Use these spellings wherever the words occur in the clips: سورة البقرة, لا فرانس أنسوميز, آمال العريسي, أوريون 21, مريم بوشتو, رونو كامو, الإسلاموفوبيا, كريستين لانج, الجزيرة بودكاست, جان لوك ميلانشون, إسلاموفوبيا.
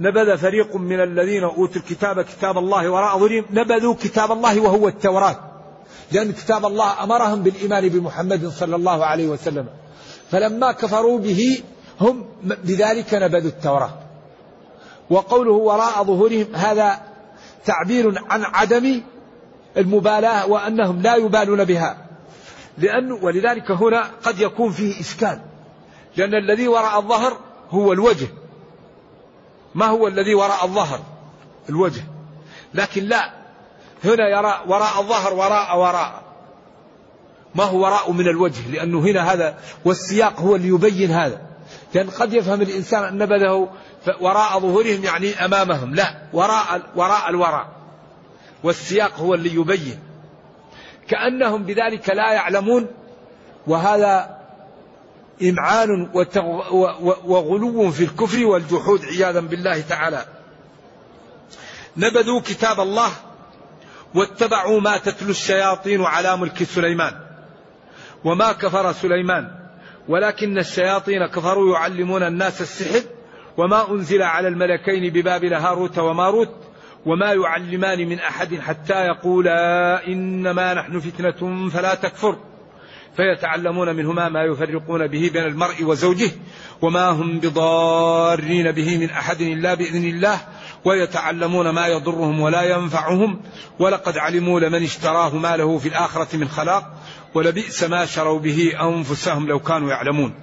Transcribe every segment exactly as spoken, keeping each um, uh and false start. نبذ فريق من الذين أوتوا الكتاب كتاب الله وراء ظهورهم، نبذوا كتاب الله وهو التوراة، لأن كتاب الله أمرهم بالإيمان بمحمد صلى الله عليه وسلم، فلما كفروا به هم بذلك نبذوا التوراة. وقوله وراء ظهورهم هذا تعبير عن عدم المبالاة وأنهم لا يبالون بها، لأن ولذلك هنا قد يكون فيه إشكال، لأن الذي وراء الظهر هو الوجه، ما هو الذي وراء الظهر؟ الوجه، لكن لا، هنا يرى وراء الظهر وراء وراء، ما هو وراء من الوجه، لأنه هنا هذا والسياق هو اللي يبين هذا، لأن قد يفهم الإنسان أن نبذه وراء ظهورهم يعني أمامهم، لا، وراء وراء الوراء، والسياق هو اللي يبين، كأنهم بذلك لا يعلمون، وهذا إمعان وغلو في الكفر والجحود عياذا بالله تعالى. نبذوا كتاب الله واتبعوا ما تتلو الشياطين على ملك سليمان وما كفر سليمان ولكن الشياطين كفروا يعلمون الناس السحر وما أنزل على الملكين ببابل هاروت وماروت وما يعلمان من أحد حتى يقولا إنما نحن فتنة فلا تكفر فيتعلمون منهما ما يفرقون به بين المرء وزوجه وما هم بضارين به من أحد إلا بإذن الله ويتعلمون ما يضرهم ولا ينفعهم ولقد علموا لمن اشتراه ما له في الآخرة من خلاق ولبئس ما شروا به أنفسهم لو كانوا يعلمون.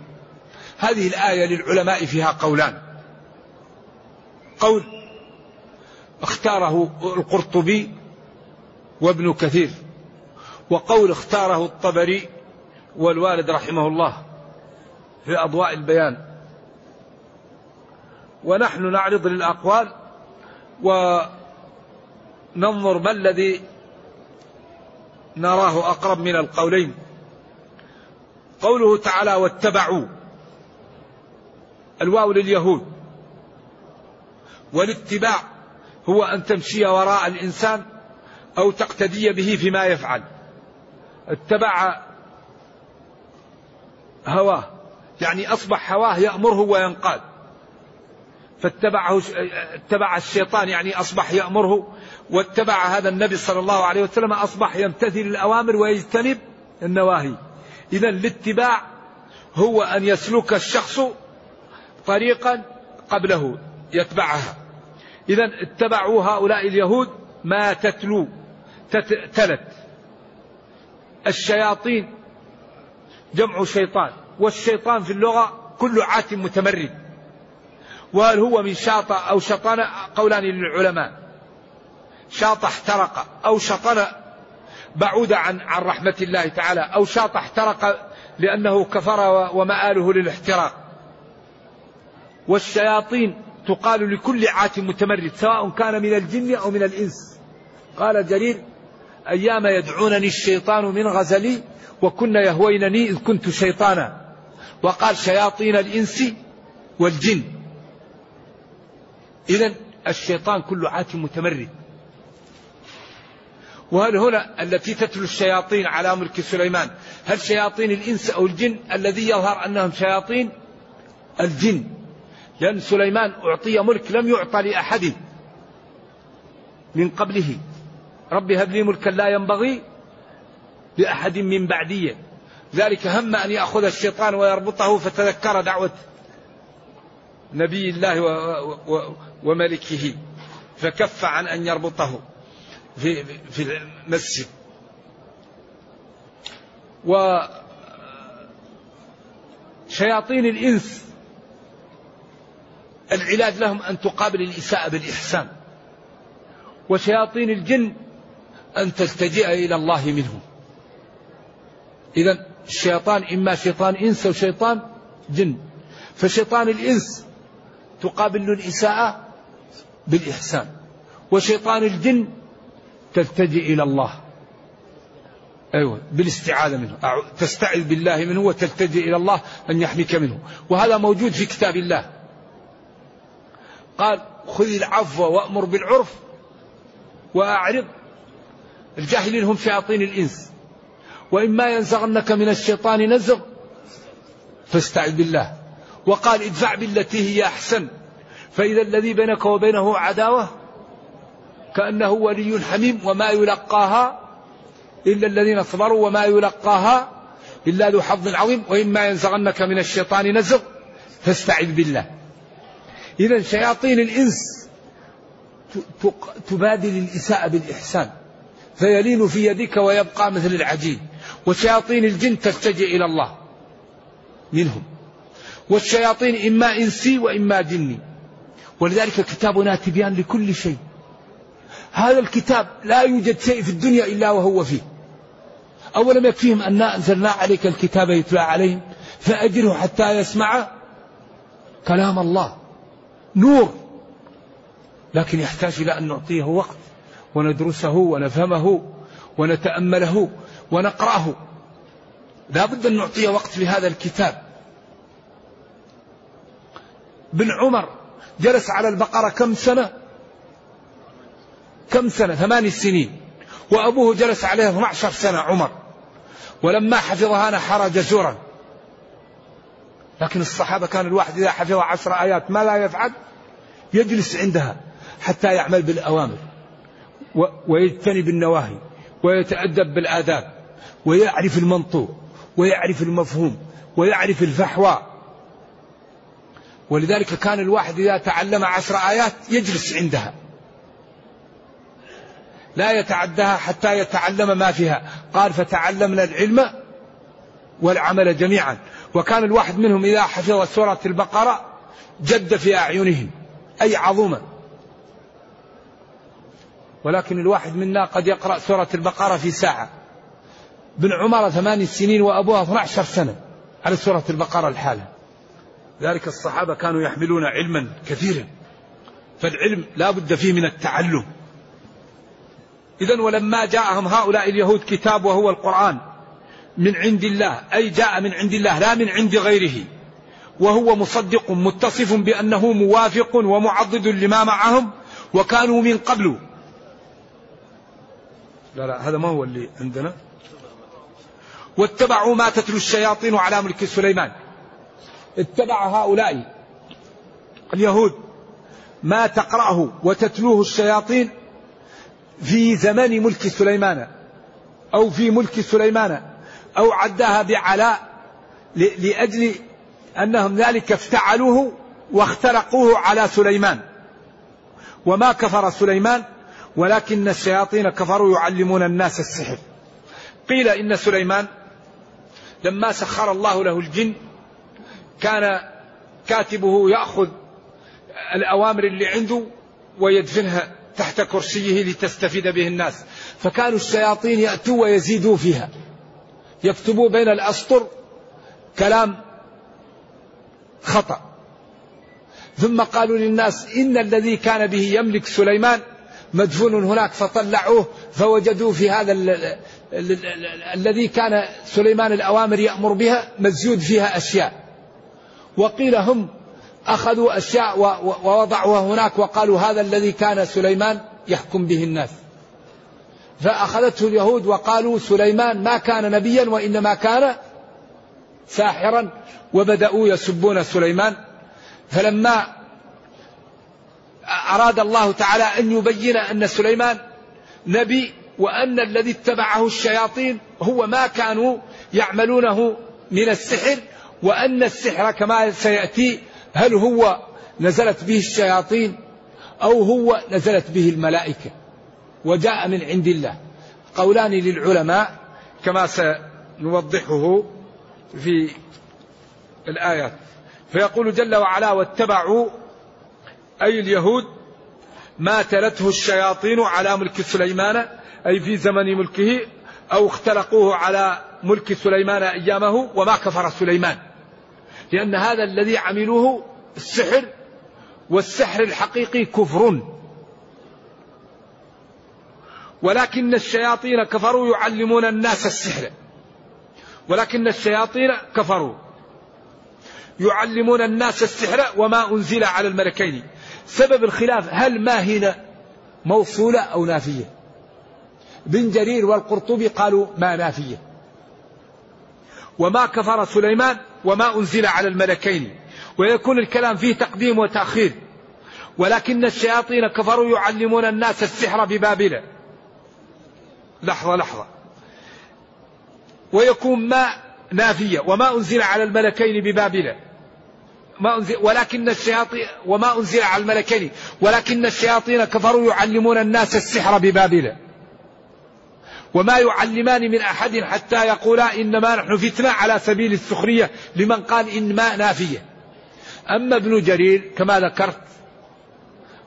هذه الآية للعلماء فيها قولان، قول اختاره القرطبي وابن كثير، وقول اختاره الطبري والوالد رحمه الله في أضواء البيان، ونحن نعرض للأقوال وننظر ما الذي نراه أقرب من القولين. قوله تعالى واتبعوا، الواو لليهود، والاتباع هو أن تمشي وراء الإنسان أو تقتدي به فيما يفعل، اتبع هواه يعني أصبح هواه يأمره وينقاد، فاتبعه اتبع الشيطان يعني أصبح يأمره، واتبع هذا النبي صلى الله عليه وسلم أصبح يمتثل الأوامر ويجتنب النواهي. إذا الاتباع هو أن يسلك الشخص طريقا قبله يتبعها. إذا اتبعوا هؤلاء اليهود ما تتلو، تتلت الشياطين جمع شيطان، والشيطان في اللغة كل عاتم متمرد، وهل هو من شاطة أو شطنة قولان للعلماء، شاطة احترق أو شطنة بعود عن عن رحمة الله تعالى، أو شاطة احترق لأنه كفر ومآله للاحتراق. والشياطين تقال لكل عاتم متمرد سواء كان من الجن أو من الإنس. قال جرير أيام يدعونني الشيطان من غزلي وكنا يهوينني إذ كنت شيطانا، وقال شياطين الإنس والجن. إذن الشيطان كل عاتم متمرد. وهل هنا التي تتلو الشياطين على ملك سليمان هل شياطين الإنس أو الجن؟ الذي يظهر أنهم شياطين الجن، لأن سليمان أعطي ملك لم يعطى لأحد من قبله، رب هب لي ملكا لا ينبغي لأحد من بعدي، ذلك هم أن يأخذ الشيطان ويربطه فتذكر دعوة نبي الله وملكه فكف عن أن يربطه في في المسجد. وشياطين الإنس العلاج لهم أن تقابل الإساءة بالإحسان، وشياطين الجن أن تلتجئ إلى الله منهم. إذن الشيطان إما شيطان إنس أو شيطان جن، فشيطان الإنس تقابل الإساءة بالإحسان، وشيطان الجن تلتجئ إلى الله أيوة بالاستعاذة منه، تستعذ بالله منه وتلتجئ إلى الله أن يحميك منه، وهذا موجود في كتاب الله. قال خذ العفو وأمر بالعرف وأعرض، الجاهلين هم شياطين الإنس، وإما ينزغنك من الشيطان نزغ فاستعذ بالله. وقال ادفع بالتي هي أحسن فإذا الذي بينك وبينه عداوة كأنه ولي حميم، وما يلقاها إلا الذين صبروا وما يلقاها إلا ذو حظ عظيم، وإما ينزغنك من الشيطان نزغ فاستعذ بالله. إذا شياطين الإنس تبادل الإساءة بالإحسان فيلين في يدك ويبقى مثل العجين، وشياطين الجن تتجه إلى الله منهم، والشياطين إما إنسي وإما جني. ولذلك كتابنا تبيان لكل شيء. هذا الكتاب لا يوجد شيء في الدنيا إلا وهو فيه. أولم يكفيهم أن أنزلنا عليك الكتاب يتلى عليهم فأجره حتى يسمع كلام الله، نور، لكن يحتاج إلى أن نعطيه وقت وندرسه ونفهمه ونتأمله ونقرأه. لا بد أن نعطيه وقت لهذا الكتاب. بن عمر جلس على البقرة كم سنة؟ كم سنة؟ ثمان سنين. وأبوه جلس عليه اثنتا عشرة سنة عمر، ولما حفظها نحر جزورا. لكن الصحابة كان الواحد إذا حفظ عشر آيات ما لا يفعل يجلس عندها حتى يعمل بالأوامر ويجتنب النواهي ويتأدب بالآداب ويعرف المنطوق ويعرف المفهوم ويعرف الفحوى. ولذلك كان الواحد إذا تعلم عشر آيات يجلس عندها لا يتعدها حتى يتعلم ما فيها. قال فتعلمنا العلم والعمل جميعا. وكان الواحد منهم إذا حفظ سورة البقرة جد في أعينهم، أي عظمة. ولكن الواحد منا قد يقرأ سورة البقرة في ساعة. بن عمر ثمان سنين وأبوها اثنتا عشرة سنة على سورة البقرة الحالة. ذلك الصحابة كانوا يحملون علما كثيرا، فالعلم لا بد فيه من التعلم. إذن ولما جاءهم هؤلاء اليهود كتاب وهو القرآن من عند الله، أي جاء من عند الله لا من عند غيره، وهو مصدق متصف بأنه موافق ومعضد لما معهم وكانوا من قبل. لا لا هذا ما هو اللي عندنا. واتبعوا ما تتلو الشياطين على ملك سليمان. اتبع هؤلاء اليهود ما تقرأه وتتلوه الشياطين في زمن ملك سليمان أو في ملك سليمان، أو عداها بعلاء لأجل أنهم ذلك افتعلوه واخترقوه على سليمان. وما كفر سليمان ولكن الشياطين كفروا يعلمون الناس السحر. قيل إن سليمان لما سخر الله له الجن كان كاتبه يأخذ الأوامر اللي عنده ويدفنها تحت كرسيه لتستفيد به الناس، فكانوا الشياطين يأتوا ويزيدوا فيها، يكتبوا بين الأسطر كلام خطأ. ثم قالوا للناس إن الذي كان به يملك سليمان مدفون هناك، فطلعوه فوجدوا في هذا الذي كان سليمان الأوامر يأمر بها مزيود فيها أشياء. وقيل هم أخذوا أشياء ووضعوها هناك وقالوا هذا الذي كان سليمان يحكم به الناس، فأخذته اليهود وقالوا سليمان ما كان نبيا وإنما كان ساحرا، وبدأوا يسبون سليمان. فلما أراد الله تعالى أن يبين أن سليمان نبي وأن الذي اتبعه الشياطين هو ما كانوا يعملونه من السحر، وأن السحر كما سيأتي هل هو نزلت به الشياطين أو هو نزلت به الملائكة وجاء من عند الله، قولان للعلماء كما سنوضحه في الآيات. فيقول جل وعلا واتبعوا أي اليهود ما تلته الشياطين على ملك سليمان أي في زمن ملكه، أو اخترقوه على ملك سليمان أيامه. وما كفر سليمان، لأن هذا الذي عملوه السحر، والسحر الحقيقي كفر، ولكن الشياطين كفروا يعلمون الناس السحر. ولكن الشياطين كفروا يعلمون الناس السحر وما أنزل على الملكين. سبب الخلاف هل ما هنا موصولة أو نافية؟ بن جرير والقرطبي قالوا ما نافية. وما كفر سليمان وما أنزل على الملكين، ويكون الكلام فيه تقديم وتأخير. ولكن الشياطين كفروا يعلمون الناس السحر ببابل. لحظة لحظة ويكون ما نافية وما أنزل على الملكين ببابل ما أنزل ولكن الشياطين وما أنزل على الملكين ولكن الشياطين كفروا يعلمون الناس السحر ببابل وما يعلمان من أحد حتى يقولا إنما نحن فتنة على سبيل السخرية لمن قال إنما نافية. أما ابن جرير كما ذكرت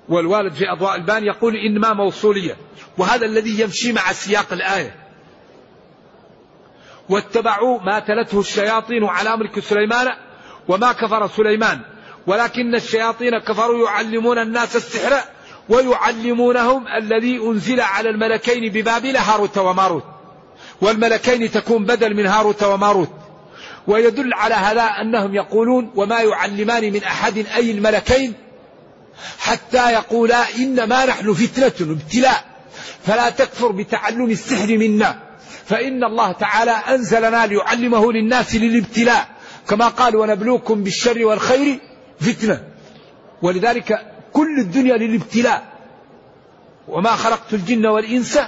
والوالد في أضواء البيان يقول إنما موصولية وهذا الذي يمشي مع سياق الآية. واتبعوا ما تلته الشياطين على ملك سليمان وما كفر سليمان ولكن الشياطين كفروا يعلمون الناس السحر ويعلمونهم الذي أنزل على الملكين ببابل هاروت وماروت. والملكين تكون بدل من هاروت وماروت. ويدل على هذا أنهم يقولون وما يعلمان من أحد أي الملكين حتى يقولا إنما نحن فتنة ابتلاء فلا تكفر بتعلم السحر منا فإن الله تعالى أنزلنا ليعلمه للناس للابتلاء كما قال ونبلوكم بالشر والخير فتنة. ولذلك كل الدنيا للابتلاء وما خلقت الجن والإنس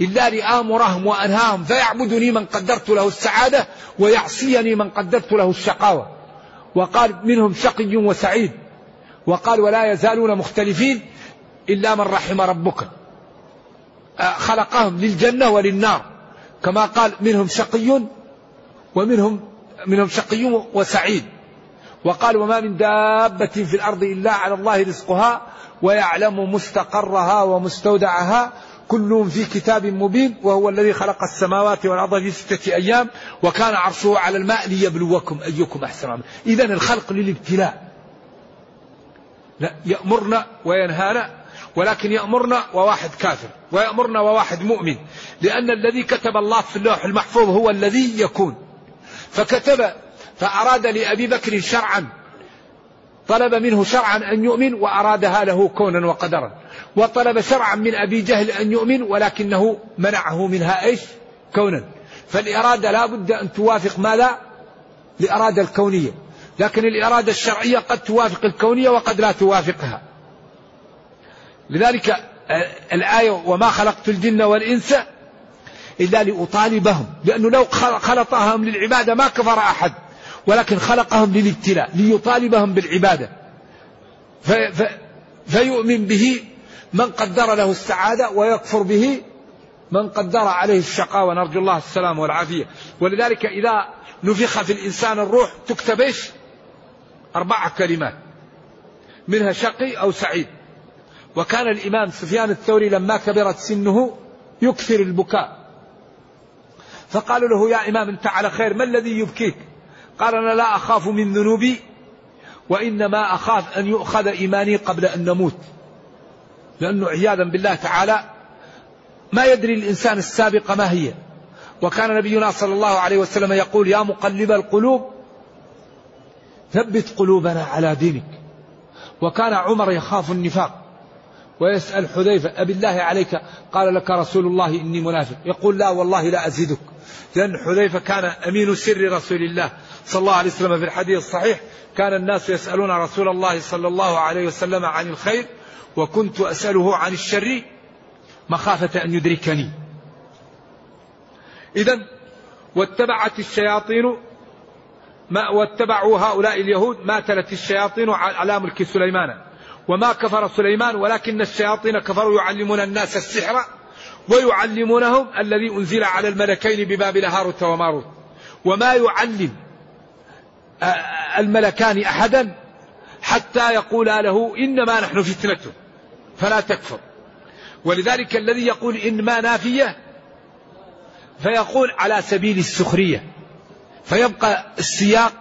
إلا لآمرهم وأنهاهم فيعبدني من قدرت له السعادة ويعصيني من قدرت له الشقاوة. وقال منهم شقي وسعيد. وقال ولا يزالون مختلفين إلا من رحم ربك. خلقهم للجنة وللنار كما قال منهم شقي ومنهم منهم شقي وسعيد. وقال وما من دابة في الأرض إلا على الله رزقها ويعلم مستقرها ومستودعها كلهم في كتاب مبين وهو الذي خلق السماوات والأرض في ستة أيام وكان عرشه على الماء ليبلوكم أيكم أحسن عملا. إذن الخلق للابتلاء لا يأمرنا وينهانا ولكن يأمرنا وواحد كافر ويأمرنا وواحد مؤمن لأن الذي كتب الله في اللوح المحفوظ هو الذي يكون. فكتب فأراد لأبي بكر شرعا طلب منه شرعا أن يؤمن وأرادها له كونا وقدرا وطلب شرعا من أبي جهل أن يؤمن ولكنه منعه منها إيش كونا. فالإرادة لا بد أن توافق ما لا الإرادة الكونية لكن الإرادة الشرعية قد توافق الكونية وقد لا توافقها. لذلك الآية وما خلقت الجن والإنس إلا لأطالبهم لأنه لو خلقهم للعبادة ما كفر أحد ولكن خلقهم للابتلاء ليطالبهم بالعبادة فيؤمن به من قدر له السعادة ويكفر به من قدر عليه الشقاوة نرجو الله السلام والعافية. ولذلك إذا نفخ في الإنسان الروح تكتبش أربع كلمات منها شقي أو سعيد. وكان الإمام سفيان الثوري لما كبرت سنه يكثر البكاء فقالوا له يا إمام أنت على خير ما الذي يبكيك؟ قال أنا لا أخاف من ذنوبي وإنما أخاف أن يؤخذ إيماني قبل أن نموت. لأنه عياذا بالله تعالى ما يدري الإنسان السابقة ما هي. وكان نبينا صلى الله عليه وسلم يقول يا مقلب القلوب ثبت قلوبنا على دينك. وكان عمر يخاف النفاق ويسأل حذيفة أبي الله عليك قال لك رسول الله إني منافق يقول لا والله لا أزيدك. لأن حذيفة كان أمين سر رسول الله صلى الله عليه وسلم في الحديث الصحيح كان الناس يسألون رسول الله صلى الله عليه وسلم عن الخير وكنت أسأله عن الشر مخافة أن يدركني. إذن واتبعت الشياطين ما واتبعوا هؤلاء اليهود ما تلت الشياطين على ملك سليمان وما كفر سليمان ولكن الشياطين كفروا يعلمون الناس السحر ويعلمونهم الذي أنزل على الملكين ببابل هاروت وماروت. وما يعلم الملكان أحدا حتى يقولا له إنما نحن فتنة فلا تكفر. ولذلك الذي يقول إنما نافية فيقول على سبيل السخرية فيبقى السياق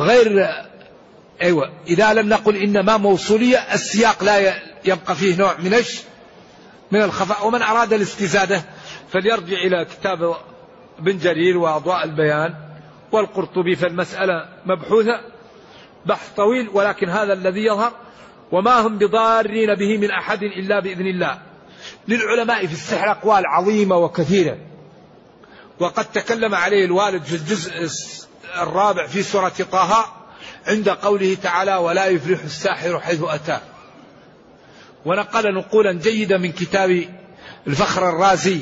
غير أيوة. إذا لم نقل إنما موصولية السياق لا يبقى فيه نوع من من الخفاء. ومن أراد الاستزادة فليرجع إلى كتاب ابن جرير وأضواء البيان والقرطبي فالمسألة مبحوثة بحث طويل ولكن هذا الذي يظهر. وما هم بضارين به من أحد إلا بإذن الله. للعلماء في السحر أقوال عظيمة وكثيرة وقد تكلم عليه الوالد في الجزء الرابع في سورة طه عند قوله تعالى ولا يفلح الساحر حيث أتى. ونقل نقولا جيدة من كتاب الفخر الرازي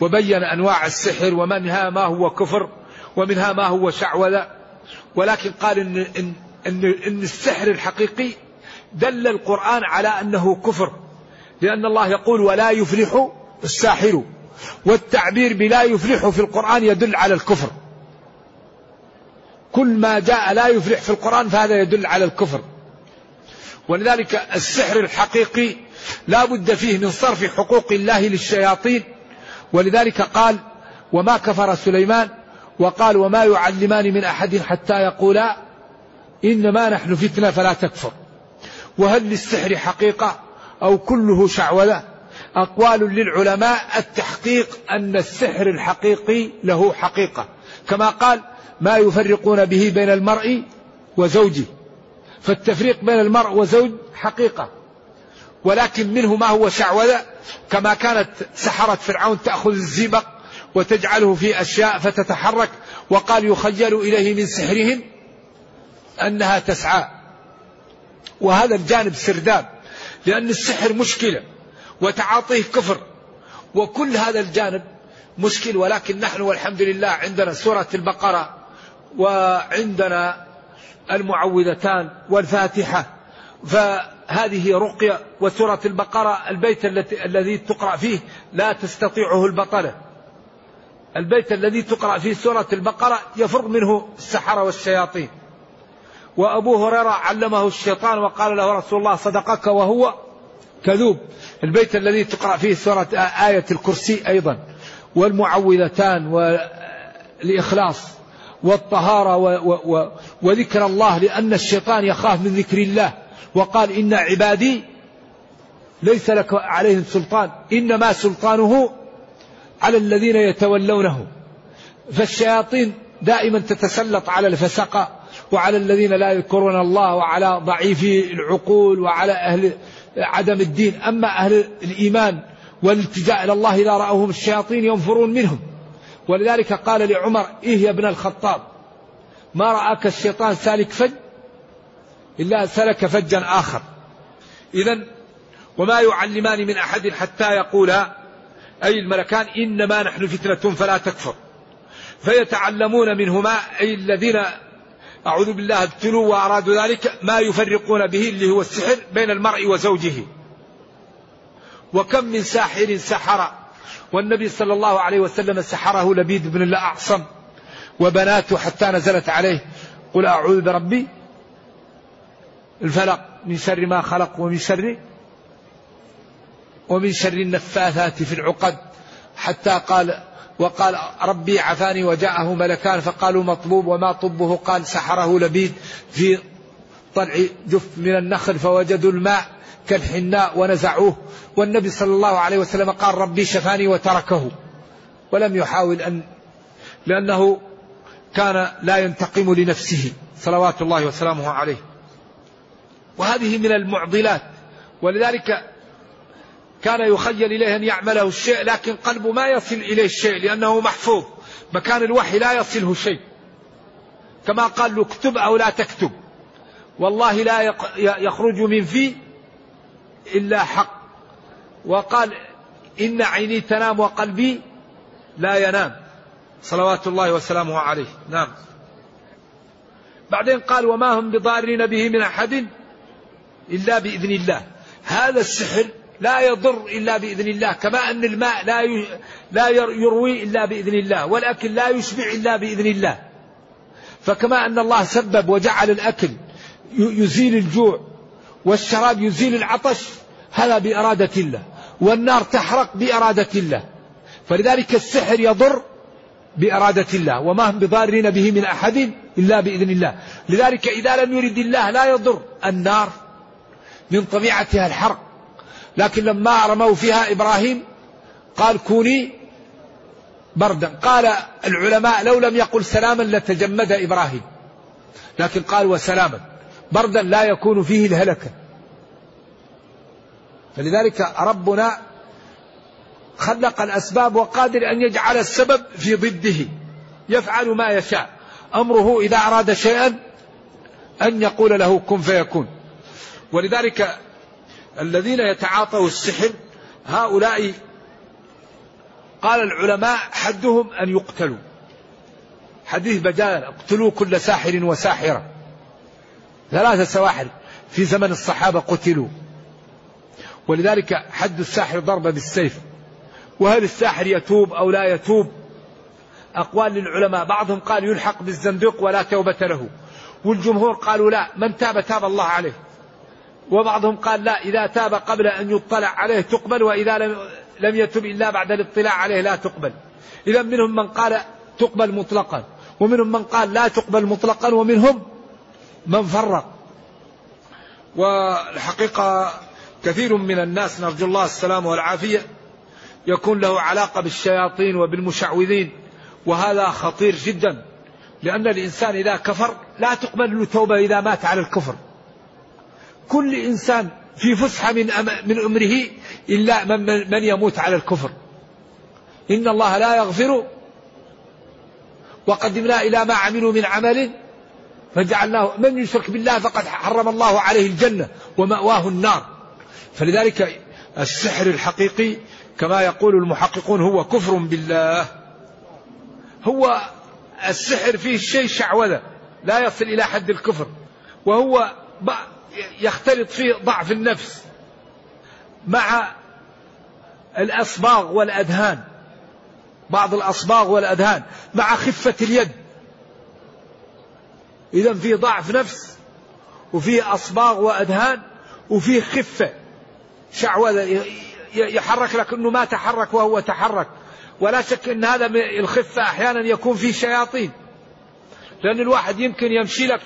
وبين أنواع السحر ومنها ما هو كفر ومنها ما هو شعوذة. ولكن قال إن, إن, إن, إن السحر الحقيقي دل القرآن على أنه كفر، لأن الله يقول ولا يفلح الساحر، والتعبير بلا يفلح في القرآن يدل على الكفر. كل ما جاء لا يفلح في القرآن فهذا يدل على الكفر. ولذلك السحر الحقيقي لا بد فيه من صرف حقوق الله للشياطين. ولذلك قال وما كفر سليمان، وقال وما يعلمان من أحد حتى يقولا إنما نحن فتنة فلا تكفر. وهل للسحر حقيقة أو كله شعوذة؟ أقوال للعلماء. التحقيق أن السحر الحقيقي له حقيقة، كما قال ما يفرقون به بين المرء وزوجه، فالتفريق بين المرء وزوج حقيقة. ولكن منه ما هو شعوذة، كما كانت سحرة فرعون تأخذ الزئبق وتجعله في أشياء فتتحرك، وقال يخيل إليه من سحرهم أنها تسعى. وهذا الجانب سرداب، لأن السحر مشكلة وتعاطيه كفر، وكل هذا الجانب مشكل. ولكن نحن والحمد لله عندنا سورة البقرة، وعندنا المعوذتان والفاتحة، ف هذه رقية. وسورة البقرة البيت الذي تقرأ فيه لا تستطيعه البطلة، البيت الذي تقرأ فيه سورة البقرة يفر منه السحرة والشياطين. وأبو هريرة علمه الشيطان وقال له رسول الله صدقك وهو كذوب. البيت الذي تقرأ فيه سورة آية الكرسي أيضا، والمعوذتان والإخلاص والطهارة وذكر الله، لأن الشيطان يخاف من ذكر الله، وقال إن عبادي ليس لك عليهم سلطان إنما سلطانه على الذين يتولونه. فالشياطين دائما تتسلط على الفسقة وعلى الذين لا يذكرون الله وعلى ضعيفي العقول وعلى أهل عدم الدين. أما أهل الإيمان والالتجاء إلى الله إذا رأوهم الشياطين ينفرون منهم. ولذلك قال لعمر إيه يا ابن الخطاب ما رأك الشيطان سالك فج إلا سلك فجا آخر. إذن وما يعلمان من أحد حتى يقولا أي الملكان إنما نحن فتنة فلا تكفر، فيتعلمون منهما أي الذين أعوذ بالله ابتلوا وأرادوا ذلك ما يفرقون به اللي هو السحر بين المرء وزوجه. وكم من ساحر سحر، والنبي صلى الله عليه وسلم سحره لبيد بن الأعصم وبناته حتى نزلت عليه قل أعوذ بربي الفلق من شر ما خلق ومن شر ومن شر النفاثات في العقد، حتى قال وقال ربي عفاني. وجاءه ملكان فقالوا مطلوب وما طبه، قال سحره لبيد في طلع جف من النخل فوجدوا الماء كالحناء ونزعوه. والنبي صلى الله عليه وسلم قال ربي شفاني وتركه ولم يحاول أن، لأنه كان لا ينتقم لنفسه صلوات الله وسلامه عليه. وهذه من المعضلات. ولذلك كان يخيل إليه أن يعمله الشيء لكن قلبه ما يصل إليه الشيء لأنه محفوظ، مكان الوحي لا يصله شيء، كما قال له اكتب أو لا تكتب والله لا يخرج من فيه إلا حق. وقال إن عيني تنام وقلبي لا ينام صلوات الله وسلامه عليه. نعم. بعدين قال وما هم بضارين به من أحد إلا بإذن الله. هذا السحر لا يضر إلا بإذن الله، كما أن الماء لا يروي إلا بإذن الله، والأكل لا يشبع إلا بإذن الله. فكما أن الله سبب وجعل الأكل يزيل الجوع والشراب يزيل العطش، هذا بإرادة الله، والنار تحرق بإرادة الله. فلذلك السحر يضر بإرادة الله، وما هم بضارين به من أحد إلا بإذن الله. لذلك إذا لم يرد الله لا يضر. النار من طبيعتها الحرق، لكن لما رموا فيها إبراهيم قال كوني بردا، قال العلماء لو لم يقل سلاما لتجمد إبراهيم، لكن قال وسلاما بردا لا يكون فيه الهلكة. فلذلك ربنا خلق الأسباب وقادر أن يجعل السبب في ضده، يفعل ما يشاء، أمره إذا أراد شيئا أن يقول له كن فيكون. ولذلك الذين يتعاطوا السحر هؤلاء قال العلماء حدهم أن يقتلوا، حديث بجال اقتلوا كل ساحر وساحرة، ثلاثة سواحر في زمن الصحابة قتلوا. ولذلك حد الساحر ضربة بالسيف، وهل الساحر يتوب أو لا يتوب أقوال للعلماء، بعضهم قال يلحق بالزندق ولا توبة له، والجمهور قالوا لا، من تاب تاب الله عليه، وبعضهم قال لا، إذا تاب قبل أن يطلع عليه تقبل، وإذا لم يتب إلا بعد الاطلاع عليه لا تقبل. إذا منهم من قال تقبل مطلقا، ومنهم من قال لا تقبل مطلقا، ومنهم من فرق. والحقيقة كثير من الناس نرجو الله السلام والعافية يكون له علاقة بالشياطين وبالمشعوذين، وهذا خطير جدا، لأن الإنسان إذا كفر لا تقبل له توبة إذا مات على الكفر. كل إنسان في فسحة من من أمره إلا من, من يموت على الكفر. إن الله لا يغفر، وقدمنا إلى ما عملوا من عمل فجعلناه، من يشرك بالله فقد حرم الله عليه الجنة ومأواه النار. فلذلك السحر الحقيقي كما يقول المحققون هو كفر بالله، هو السحر فيه شيء شعوذة لا يصل إلى حد الكفر، وهو يختلط فيه ضعف النفس مع الأصباغ والأذهان، بعض الأصباغ والأذهان مع خفة اليد، إذن فيه ضعف نفس وفيه أصباغ وأذهان وفيه خفة شعوذة، يحرك لك أنه ما تحرك وهو تحرك. ولا شك أن هذا الخفة أحيانا يكون فيه شياطين، لأن الواحد يمكن يمشي لك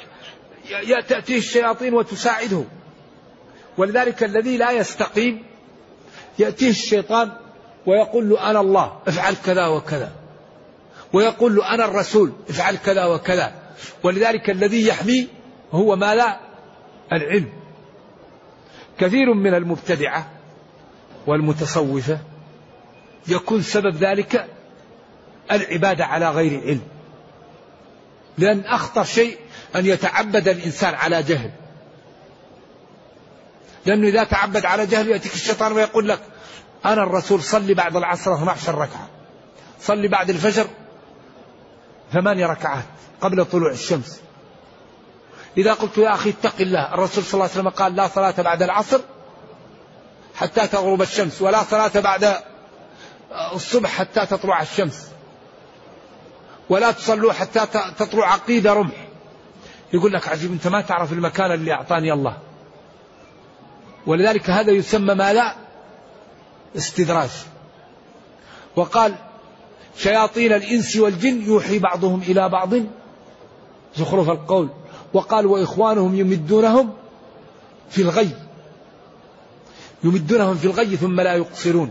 تأتيه الشياطين وتساعده. ولذلك الذي لا يستقيم يأتيه الشيطان ويقول له أنا الله افعل كذا وكذا، ويقول له أنا الرسول افعل كذا وكذا. ولذلك الذي يحمي هو ما لا العلم. كثير من المبتدعة والمتصوفة يكون سبب ذلك العبادة على غير علم، لأن أخطر شيء أن يتعبد الإنسان على جهل، لأنه إذا تعبد على جهل يأتيك الشيطان ويقول لك أنا الرسول صلي بعد العصر اثنتي عشرة ركعة، صلي بعد الفجر ثمانية ركعات قبل طلوع الشمس. إذا قلت يا أخي اتق الله، الرسول صلى الله عليه وسلم قال لا صلاة بعد العصر حتى تغرب الشمس، ولا صلاة بعد الصبح حتى تطلع الشمس، ولا تصلوا حتى تطلع عقيدة رمح. يقول لك عجيب أنت ما تعرف المكان اللي أعطاني الله. ولذلك هذا يسمى ما لا استدراج. وقال شياطين الإنس والجن يوحي بعضهم إلى بعض زخرف القول، وقال وإخوانهم يمدونهم في الغي، يمدونهم في الغي ثم لا يقصرون.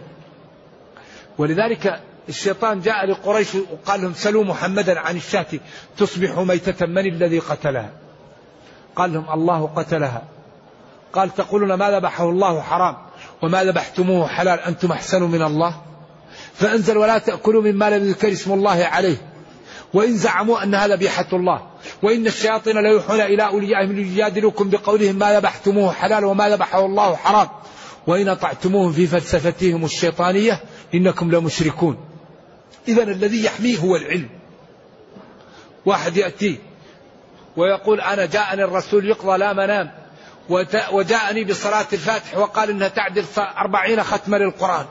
ولذلك الشيطان جاء لقريش وقال لهم سلوا محمدا عن الشاة تصبح ميتة، من الذي قتلها؟ قال لهم الله قتلها. قال تقولون ما ذبحه الله حرام وما ذبحتموه حلال، أنتم أحسن من الله. فأنزل ولا تأكلوا مما لم يذكر اسم الله عليه وإن زعموا أنها ذبيحة الله وإن الشياطين ليوحون إلى أوليائهم ليجادلوكم بقولهم ما ذبحتموه حلال وما ذبحه الله حرام وإن أطعتموهم في فلسفتهم الشيطانية إنكم لمشركون. إذا الذي يحميه هو العلم. واحد يأتي ويقول أنا جاءني الرسول يقضى لا منام، وجاءني بصلاة الفاتح وقال إنها تعدل أربعين ختمة للقرآن.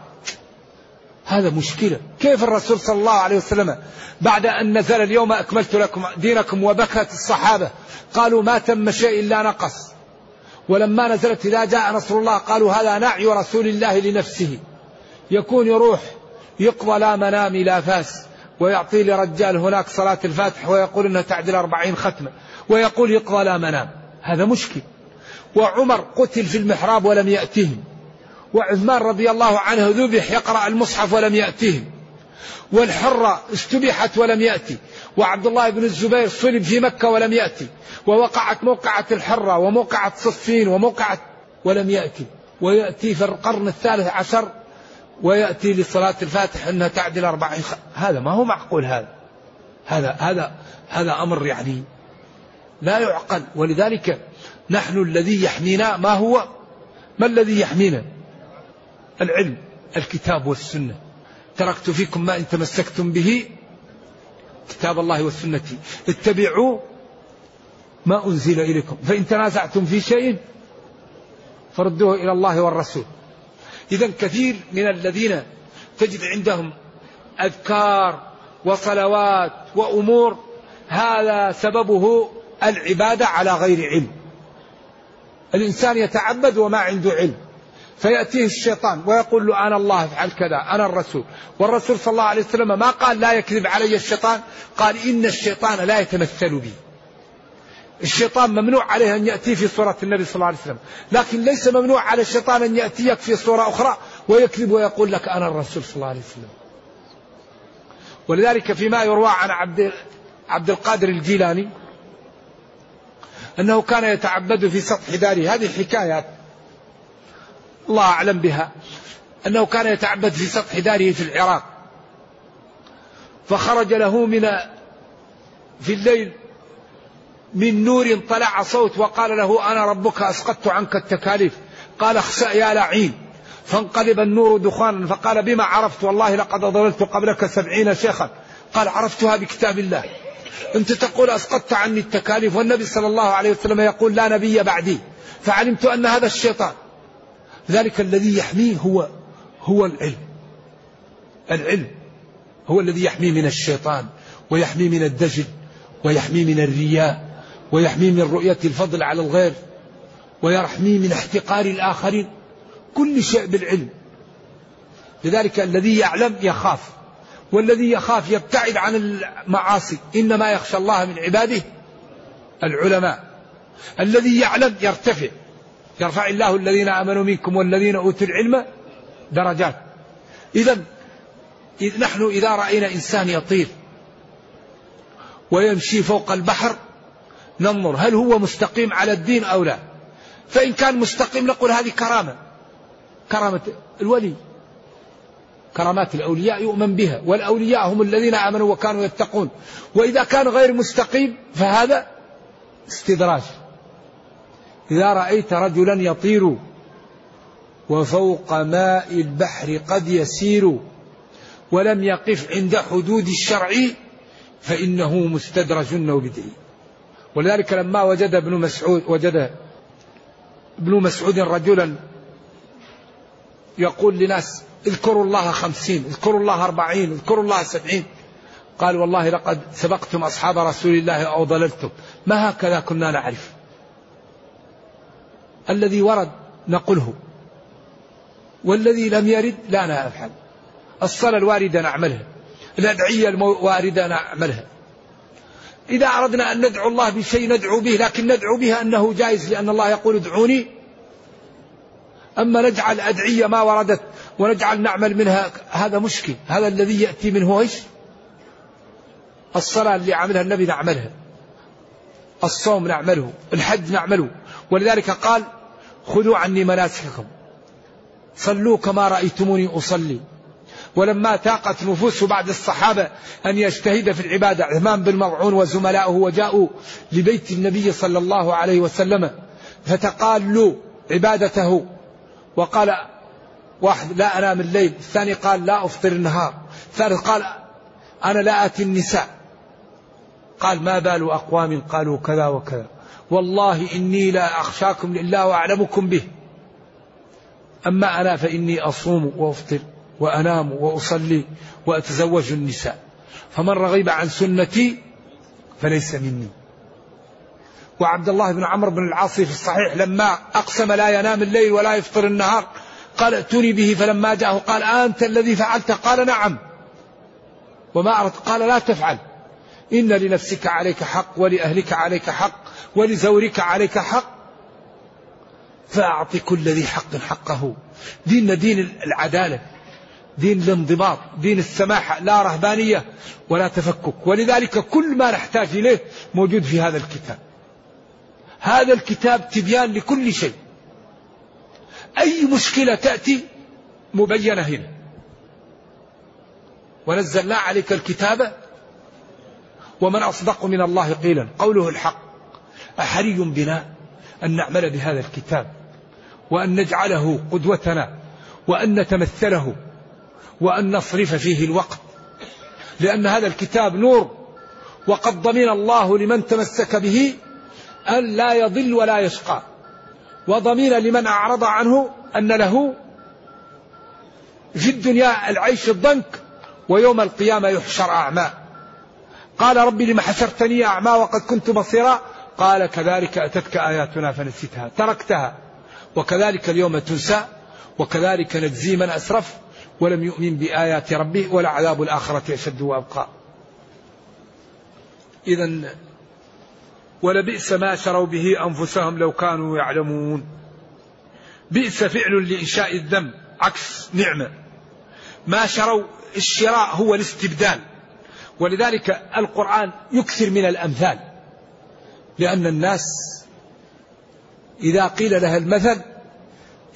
هذا مشكلة. كيف الرسول صلى الله عليه وسلم بعد أن نزل اليوم أكملت لكم دينكم وبكت الصحابة قالوا ما تم شيء إلا نقص، ولما نزلت إذا جاء نصر الله قالوا هذا نعي رسول الله لنفسه، يكون يروح يقضى لا منام لا فاس ويعطي لرجال هناك صلاة الفاتح ويقول إنها تعدل أربعين ختمة ويقول يقضى لا منام. هذا مشكل. وعمر قتل في المحراب ولم يأتهم، وعثمان رضي الله عنه ذبح يقرأ المصحف ولم يأتهم، والحرة استبيحت ولم يأتي، وعبد الله بن الزبير صلب في مكة ولم يأتي، ووقعت موقعة الحرة وموقعة صفين وموقعة ولم يأتي، ويأتي في القرن الثالث عشر ويأتي لصلاة الفاتح أنها تعدل أربعين. هذا ما هو معقول. هذا هذا هذا هذا أمر يعني لا يعقل. ولذلك نحن الذي يحمينا ما هو؟ ما الذي يحمينا؟ العلم، الكتاب والسنة. تركت فيكم ما إن تمسكتم به كتاب الله والسنة اتبعوا ما أنزل إليكم فإن تنازعتم في شيء فردوه إلى الله والرسول. إذن كثير من الذين تجد عندهم أذكار وصلوات وأمور هذا سببه العبادة على غير علم. الإنسان يتعبد وما عنده علم، فيأتيه الشيطان ويقول له أنا الله افعل كذا، أنا الرسول. والرسول صلى الله عليه وسلم ما قال لا يكذب علي الشيطان، قال إن الشيطان لا يتمثل بي. الشيطان ممنوع عليه أن يأتي في صورة النبي صلى الله عليه وسلم، لكن ليس ممنوع على الشيطان أن يأتيك في صورة أخرى ويكذب ويقول لك أنا الرسول صلى الله عليه وسلم. ولذلك فيما يروى عن عبد عبد القادر الجيلاني أنه كان يتعبد في سطح داره، هذه حكايات الله أعلم بها، أنه كان يتعبد في سطح داره في العراق، فخرج له من في الليل من نور طلع صوت وقال له أنا ربك أسقطت عنك التكاليف، قال اخسأ يا لعين، فانقلب النور دخانا، فقال بما عرفت؟ والله لقد ضللت قبلك سبعين شيخا، قال عرفتها بكتاب الله. أنت تقول أسقطت عني التكاليف والنبي صلى الله عليه وسلم يقول لا نبي بعدي، فعلمت أن هذا الشيطان. ذلك الذي يحميه هو هو العلم، العلم هو الذي يحميه من الشيطان ويحميه من الدجل ويحميه من الرياء ويحميه من رؤية الفضل على الغير ويحميه من احتقار الآخرين، كل شيء بالعلم. لذلك الذي يعلم يخاف، والذي يخاف يبتعد عن المعاصي، إنما يخشى الله من عباده العلماء. الذي يعلم يرتفع، يرفع الله الذين آمنوا منكم والذين أوتوا العلم درجات. إذن نحن إذا رأينا إنسان يطير ويمشي فوق البحر ننظر هل هو مستقيم على الدين أو لا، فإن كان مستقيم نقول هذه كرامة، كرامة الولي، كرامات الأولياء يؤمن بها، والأولياء هم الذين آمنوا وكانوا يتقون. وإذا كان غير مستقيم فهذا استدراج. إذا رأيت رجلا يطير وفوق ماء البحر قد يسير ولم يقف عند حدود الشرع فإنه مستدرج وبدعي. ولذلك لما وجد ابن مسعود وجد ابن مسعود رجلا يقول لناس اذكروا الله خمسين، اذكروا الله أربعين، اذكروا الله سبعين، قال والله لقد سبقتم أصحاب رسول الله أو ضللتم، ما هكذا كنا نعرف. الذي ورد نقله والذي لم يرد لا نفعل. الصلاة الواردة نعملها، الأدعية الواردة نعملها. إذا أردنا أن ندعو الله بشيء ندعو به، لكن ندعو بها أنه جائز لأن الله يقول ادعوني. أما نجعل أدعية ما وردت ونجعل نعمل منها هذا مشكل. هذا الذي يأتي منه إيش؟ الصلاة اللي عملها النبي نعملها، الصوم نعمله، الحج نعمله. ولذلك قال خذوا عني مناسككم صلوا كما رأيتموني أصلي. ولما تاقت نفوس بعض الصحابة أن يجتهد في العبادة، عثمان بن مضعون وزملائه وجاءوا لبيت النبي صلى الله عليه وسلم فتقالوا عبادته، وقال واحد لا أنام الليل، الثاني قال لا أفطر النهار، الثالث قال أنا لا آتي النساء، قال ما بال أقوام قالوا كذا وكذا، والله إني لا أخشاكم لله وأعلمكم به، أما أنا فإني أصوم وأفطر وأنام وأصلي وأتزوج النساء، فمن رغب عن سنتي فليس مني. وعبد الله بن عمرو بن العاص في الصحيح لما أقسم لا ينام الليل ولا يفطر النهار قال ائتوني به، فلما جاءه قال أنت الذي فعلت؟ قال نعم. وما أردت؟ قال لا تفعل، إن لنفسك عليك حق ولأهلك عليك حق ولزورك عليك حق فأعطي كل ذي حق حقه. ديننا دين العدالة، دين الانضباط، دين السماحة، لا رهبانية ولا تفكك. ولذلك كل ما نحتاج إليه موجود في هذا الكتاب. هذا الكتاب تبيان لكل شيء، أي مشكلة تأتي مبينة هنا. ونزلنا عليك الكتاب ومن أصدق من الله قيلا، قوله الحق. أحري بنا أن نعمل بهذا الكتاب وأن نجعله قدوتنا وأن نتمثله وأن نصرف فيه الوقت، لأن هذا الكتاب نور، وقد ضمن الله لمن تمسك به أن لا يضل ولا يشقى، وضمن لمن أعرض عنه أن له في الدنيا العيش الضنك ويوم القيامة يحشر أعمى. قال رب لما حشرتني أعمى وقد كنت بصيرا، قال كذلك أتتك آياتنا فنسيتها تركتها وكذلك اليوم تنسى وكذلك نجزي من أسرف ولم يؤمن بآيات ربه ولعذاب الآخرة أشد وأبقى. إذن ولبئس ما شروا به أنفسهم لو كانوا يعلمون. بئس فعل لإنشاء الذم عكس نعمة. ما شروا، الشراء هو الاستبدال، ولذلك القرآن يكثر من الأمثال، لأن الناس إذا قيل لها المثل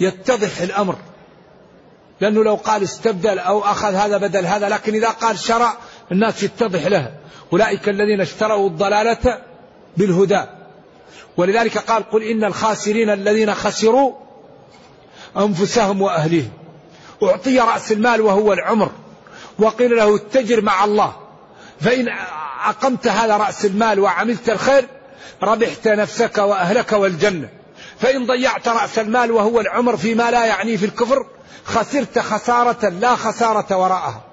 يتضح الأمر، لأنه لو قال استبدل أو أخذ هذا بدل هذا، لكن إذا قال شرى الناس يتضح لها. أولئك الذين اشتروا الضلالة بالهدى، ولذلك قال قل إن الخاسرين الذين خسروا أنفسهم وأهليهم. أعطي رأس المال وهو العمر، وقيل له اتجر مع الله، فإن أقمت هذا رأس المال وعملت الخير ربحت نفسك وأهلك والجنة، فإن ضيعت رأس المال وهو العمر فيما لا يعني في الكفر خسرت خسارة لا خسارة وراءها.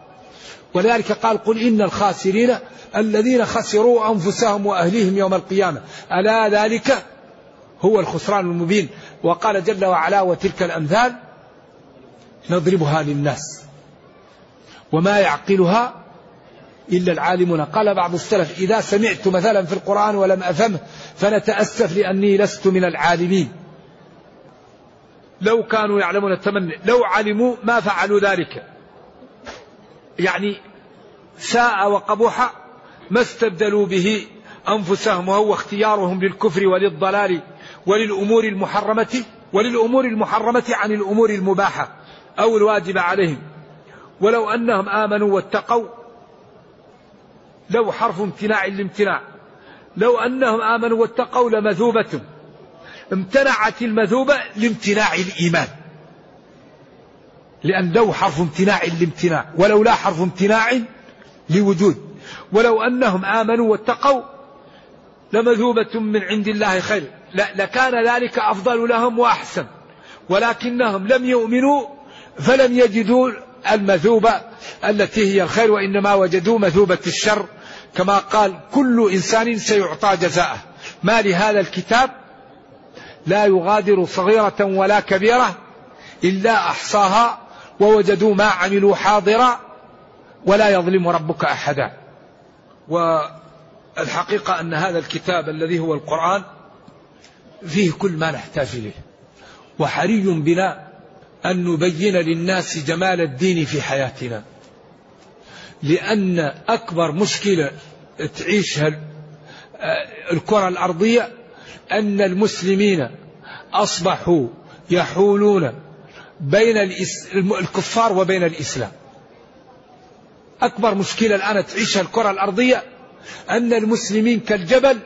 ولذلك قال قل إن الخاسرين الذين خسروا أنفسهم وأهليهم يوم القيامة ألا ذلك هو الخسران المبين. وقال جل وعلا وتلك الأمثال نضربها للناس وما يعقلها إلا العالمون. قال بعض السلف إذا سمعت مثلا في القرآن ولم أفهمه فنتأسف لأني لست من العالمين. لو كانوا يعلمون التمني، لو علموا ما فعلوا ذلك، يعني ساء وقبح ما استبدلوا به أنفسهم، وهو اختيارهم للكفر وللضلال وللأمور المحرمة وللأمور المحرمة عن الأمور المباحة أو الواجبة عليهم. ولو أنهم آمنوا واتقوا، لو حرف امتناع الامتناع، لو أنهم آمنوا واتقوا لمذوبة، امتنعت المذوبة لامتناع الإيمان، لأن لو حرف امتناع الامتناع، ولولا حرف امتناع لوجود. ولو أنهم آمنوا واتقوا لمذوبة من عند الله خير، لكان ذلك أفضل لهم وأحسن، ولكنهم لم يؤمنوا فلم يجدوا المذوبة التي هي الخير، وإنما وجدوا مذوبة الشر، كما قال كل إنسان سيعطى جزاءه. ما لهذا الكتاب لا يغادر صغيرة ولا كبيرة إلا أحصاها ووجدوا ما عملوا حاضرا ولا يظلم ربك أحدا. والحقيقة أن هذا الكتاب الذي هو القرآن فيه كل ما نحتاج إليه، وحري بنا أن نبين للناس جمال الدين في حياتنا، لأن أكبر مشكلة تعيشها الكرة الأرضية أن المسلمين أصبحوا يحولون بين الكفار وبين الإسلام. أكبر مشكلة الآن تعيشها الكرة الأرضية أن المسلمين كالجبل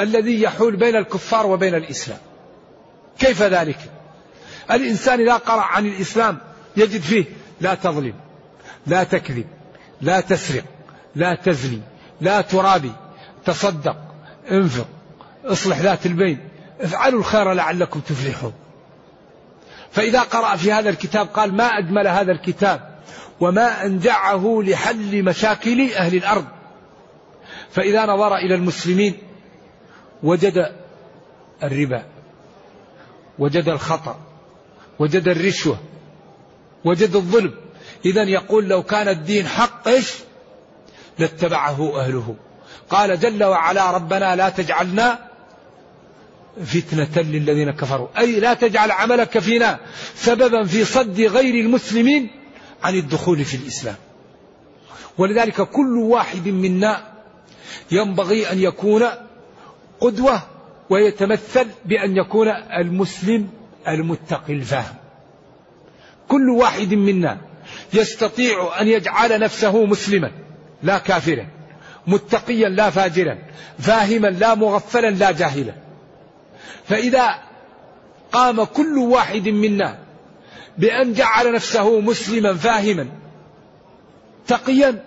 الذي يحول بين الكفار وبين الإسلام. كيف ذلك؟ الإنسان إذا قرأ عن الإسلام يجد فيه لا تظلم، لا تكذب، لا تسرق، لا تزني، لا ترابي، تصدق، انفق، اصلح ذات البين، افعلوا الخير لعلكم تفلحون. فإذا قرأ في هذا الكتاب قال ما أجمل هذا الكتاب وما أنجعه لحل مشاكل أهل الأرض. فإذا نظر إلى المسلمين وجد الربا، وجد الخطأ، وجد الرشوة، وجد الظلم. إذن يقول لو كان الدين حق إيش لاتبعه أهله. قال جل وعلا ربنا لا تجعلنا فتنة للذين كفروا، أي لا تجعل عملك فينا سببا في صد غير المسلمين عن الدخول في الإسلام. ولذلك كل واحد منا ينبغي أن يكون قدوة، ويتمثل بأن يكون المسلم المتقي الفاهم. كل واحد منا يستطيع أن يجعل نفسه مسلما لا كافرا، متقيا لا فاجرا، فاهما لا مغفلا لا جاهلا. فإذا قام كل واحد منا بأن جعل نفسه مسلما فاهما تقيا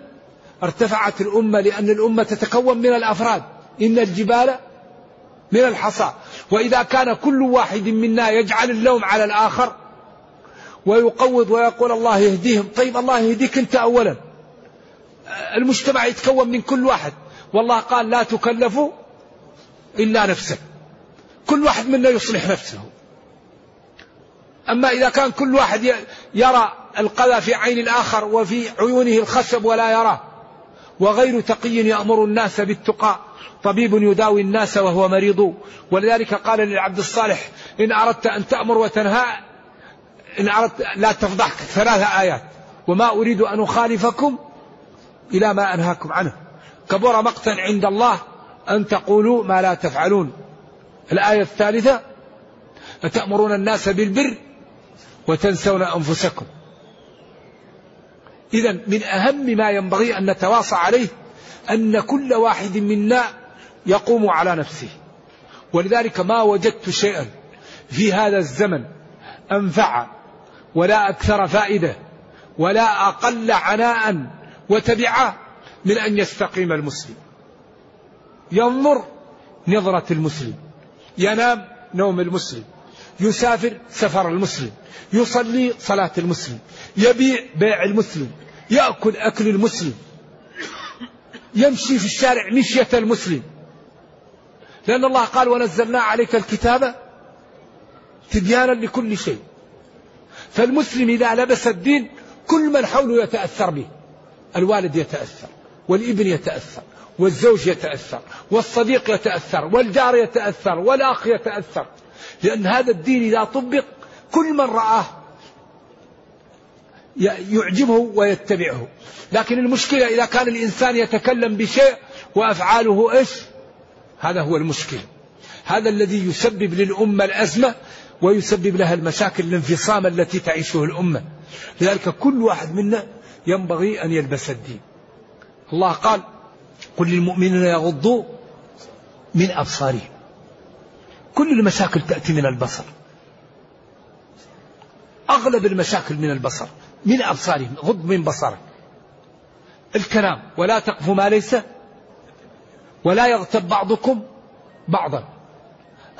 ارتفعت الأمة، لأن الأمة تتكون من الأفراد، إن الجبال من الحصى. وإذا كان كل واحد منا يجعل اللوم على الآخر ويقوض ويقول الله يهديهم، طيب الله يهديك أنت أولا. المجتمع يتكون من كل واحد، والله قال لا تكلفوا إلا نفسك، كل واحد منا يصلح نفسه. أما إذا كان كل واحد يرى القذى في عين الآخر وفي عيونه الخشب ولا يراه، وغير تقي يأمر الناس بالتقى، طبيب يداوي الناس وهو مريض. ولذلك قال للعبد الصالح إن أردت أن تأمر وتنهى إن أردت لا تفضحك، ثلاث آيات، وما أريد أن أخالفكم إلى ما أنهاكم عنه، كبر مقتا عند الله أن تقولوا ما لا تفعلون. الآية الثالثة أتأمرون الناس بالبر وتنسون أنفسكم. إذا من أهم ما ينبغي أن نتواصى عليه أن كل واحد منا يقوم على نفسه. ولذلك ما وجدت شيئا في هذا الزمن أنفع ولا أكثر فائدة ولا أقل عناء وتبعا من أن يستقيم المسلم. ينظر نظرة المسلم، ينام نوم المسلم، يسافر سفر المسلم، يصلي صلاة المسلم، يبيع بيع المسلم، يأكل أكل المسلم، يمشي في الشارع مشية المسلم. لأن الله قال ونزلنا عليك الكتاب تبيانا لكل شيء. فالمسلم إذا لبس الدين كل من حوله يتأثر به، الوالد يتأثر، والابن يتأثر، والزوج يتأثر، والصديق يتأثر، والجار يتأثر، والأخ يتأثر. لأن هذا الدين إذا طبق كل من رآه يعجبه ويتبعه. لكن المشكلة إذا كان الإنسان يتكلم بشيء وأفعاله إيش؟ هذا هو المشكلة، هذا الذي يسبب للأمة الأزمة ويسبب لها المشاكل، الانفصام التي تعيشه الأمة. لذلك كل واحد منا ينبغي أن يلبس الدين. الله قال قل للمؤمنين يغضوا من أبصارهم. كل المشاكل تأتي من البصر، أغلب المشاكل من البصر، من أبصارهم، غض من بصرك. الكلام ولا تقف ما ليس، ولا يغتب بعضكم بعضا،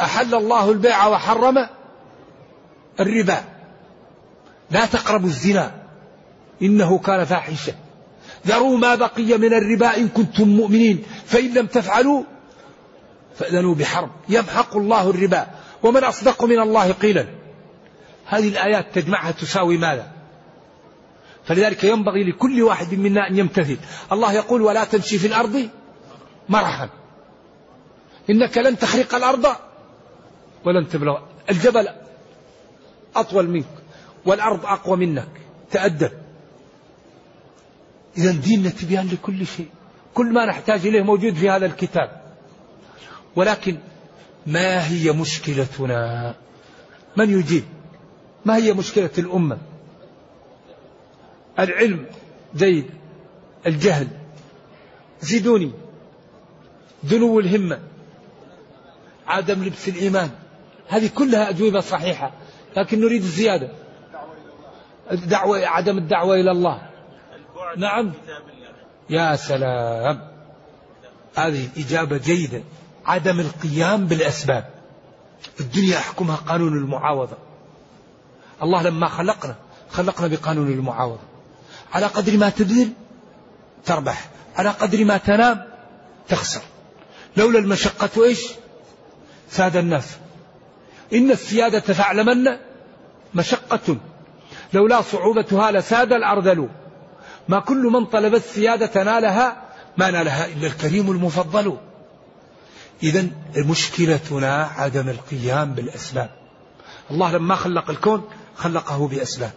أحل الله البيع وحرم الربا، لا تقربوا الزنا إنه كان فاحشة، ذروا ما بقي من الربا إن كنتم مؤمنين، فإن لم تفعلوا فأذنوا بحرب يمحق الله الربا ومن أصدق من الله قيلا. هذه الآيات تجمعها تساوي ماذا؟ فلذلك ينبغي لكل واحد منا أن يمتثل. الله يقول ولا تمشي في الأرض مرحا إنك لن تخرق الأرض ولن تبلغ. الجبل أطول منك والأرض أقوى منك، تأدب. إذا ديننا تبيان لكل شيء، كل ما نحتاج إليه موجود في هذا الكتاب. ولكن ما هي مشكلتنا؟ من يجيب؟ ما هي مشكلة الأمة؟ العلم زيد، الجهل زيدوني، دنو الهمة، عدم لبس الإيمان، هذه كلها أجوبة صحيحة، لكن نريد الزيادة. الدعوة، عدم الدعوة إلى الله. نعم، يا سلام، هذه إجابة جيدة. عدم القيام بالأسباب. الدنيا أحكمها قانون المعاوضة. الله لما خلقنا خلقنا بقانون المعاوضة، على قدر ما تبذل تربح، على قدر ما تنام تخسر. لولا المشقة إيش ساد الناس، إن السيادة فاعلمن مشقة لولا صعوبتها لساد الأرذل، ما كل من طلب السيادة نالها ما نالها إلا الكريم المفضل. إذن مشكلتنا عدم القيام بالأسباب. الله لما خلق الكون خلقه بأسباب،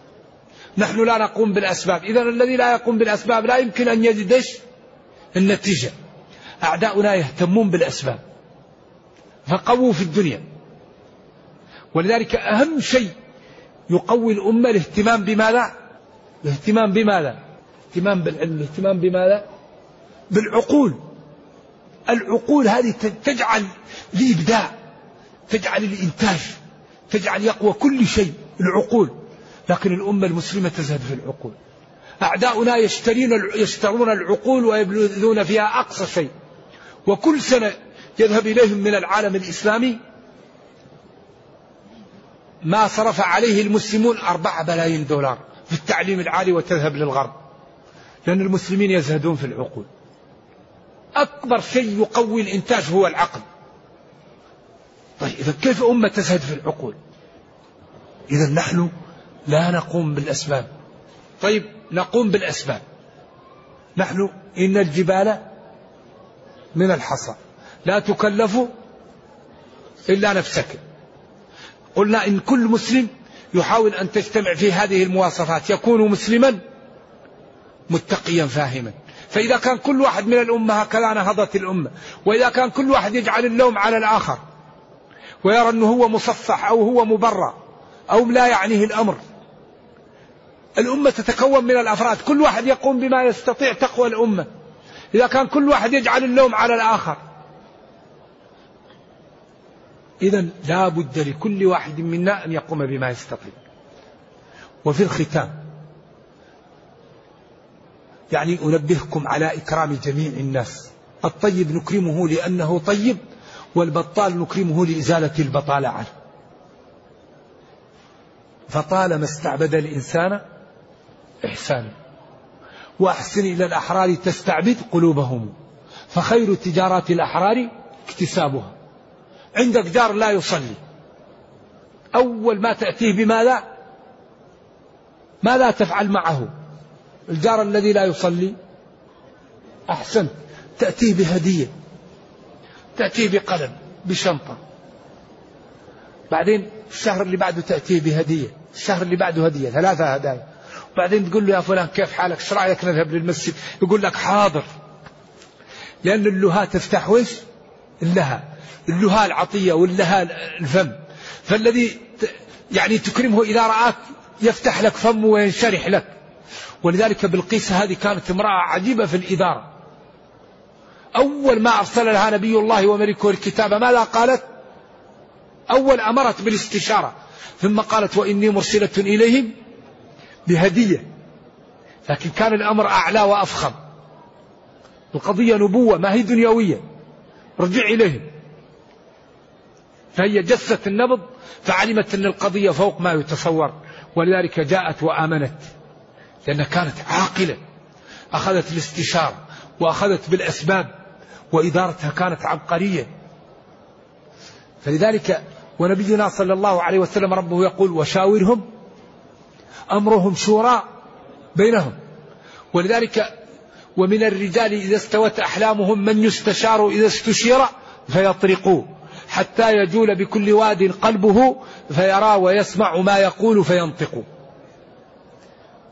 نحن لا نقوم بالأسباب. إذن الذي لا يقوم بالأسباب لا يمكن أن يجدش النتيجة. أعداؤنا يهتمون بالأسباب فقووا في الدنيا. ولذلك أهم شيء يقوي الأمة الاهتمام بماذا؟ الاهتمام بماذا؟ الاهتمام بالعلم، الاهتمام بماذا؟ بالعقول. العقول هذه تجعل الإبداع، تجعل الإنتاج، تجعل يقوى كل شيء، العقول. لكن الأمة المسلمة تزهد في العقول. أعداؤنا يشترون العقول ويبذلون فيها أقصى شيء. وكل سنة يذهب إليهم من العالم الإسلامي ما صرف عليه المسلمون أربعة بلايين دولار في التعليم العالي وتذهب للغرب، لأن المسلمين يزهدون في العقول. أكبر شيء يقوي الإنتاج هو العقل. طيب إذا كيف أمة تزهد في العقول؟ إذا نحن لا نقوم بالأسباب. طيب نقوم بالأسباب. نحن إن الجبال من الحصى لا تكلف إلا نفسك. قلنا إن كل مسلم يحاول أن تجتمع في هذه المواصفات يكون مسلما متقيا فاهما. فإذا كان كل واحد من الأمة هكذا نهضت الأمة. وإذا كان كل واحد يجعل اللوم على الآخر ويرى أنه هو مصفح أو هو مبرأ أو لا يعنيه الأمر، الأمة تتكون من الأفراد، كل واحد يقوم بما يستطيع تقوى الأمة. إذا كان كل واحد يجعل اللوم على الآخر، إذا لا بد لكل واحد منا أن يقوم بما يستطيع. وفي الختام يعني أنبهكم على إكرام جميع الناس. الطيب نكرمه لأنه طيب، والبطال نكرمه لإزالة البطالة عنه. فطالما استعبد الإنسان إحسانه، وأحسن إلى الأحرار تستعبد قلوبهم، فخير تجارات الأحرار اكتسابها. عندك جار لا يصلي، أول ما تأتيه بماذا ماذا تفعل معه؟ الجار الذي لا يصلي أحسن، تأتيه بهدية، تأتيه بقلم، بشنطة. بعدين الشهر اللي بعده تأتيه بهدية، الشهر اللي بعده هدية، ثلاثة هدايا. بعدين تقول له يا فلان كيف حالك، شو رأيك نذهب للمسجد؟ يقول لك حاضر. لأن اللها تفتح وش اللها، اللها العطية واللها الفم. فالذي يعني تكرمه إذا رآك يفتح لك فمه وينشرح لك. ولذلك بلقيس هذه كانت امرأة عجيبة في الإدارة. أول ما أرسل لها نبي الله وملكه الكتاب ماذا قالت؟ أول أمرت بالاستشارة، ثم قالت وإني مرسلة إليهم بهدية. لكن كان الأمر أعلى وأفخم، القضية نبوة ما هي دنيوية، رجع إليهم. فهي جست النبض فعلمت أن القضية فوق ما يتصور، ولذلك جاءت وآمنت، لأنها كانت عاقلة، أخذت الاستشارة وأخذت بالأسباب، وإدارتها كانت عبقرية. فلذلك ونبينا صلى الله عليه وسلم ربه يقول وشاورهم أمرهم شورى بينهم. ولذلك ومن الرجال إذا استوت أحلامهم من يستشار إذا استشير فيطرقوا حتى يجول بكل واد قلبه فيرى ويسمع ما يقول فينطق.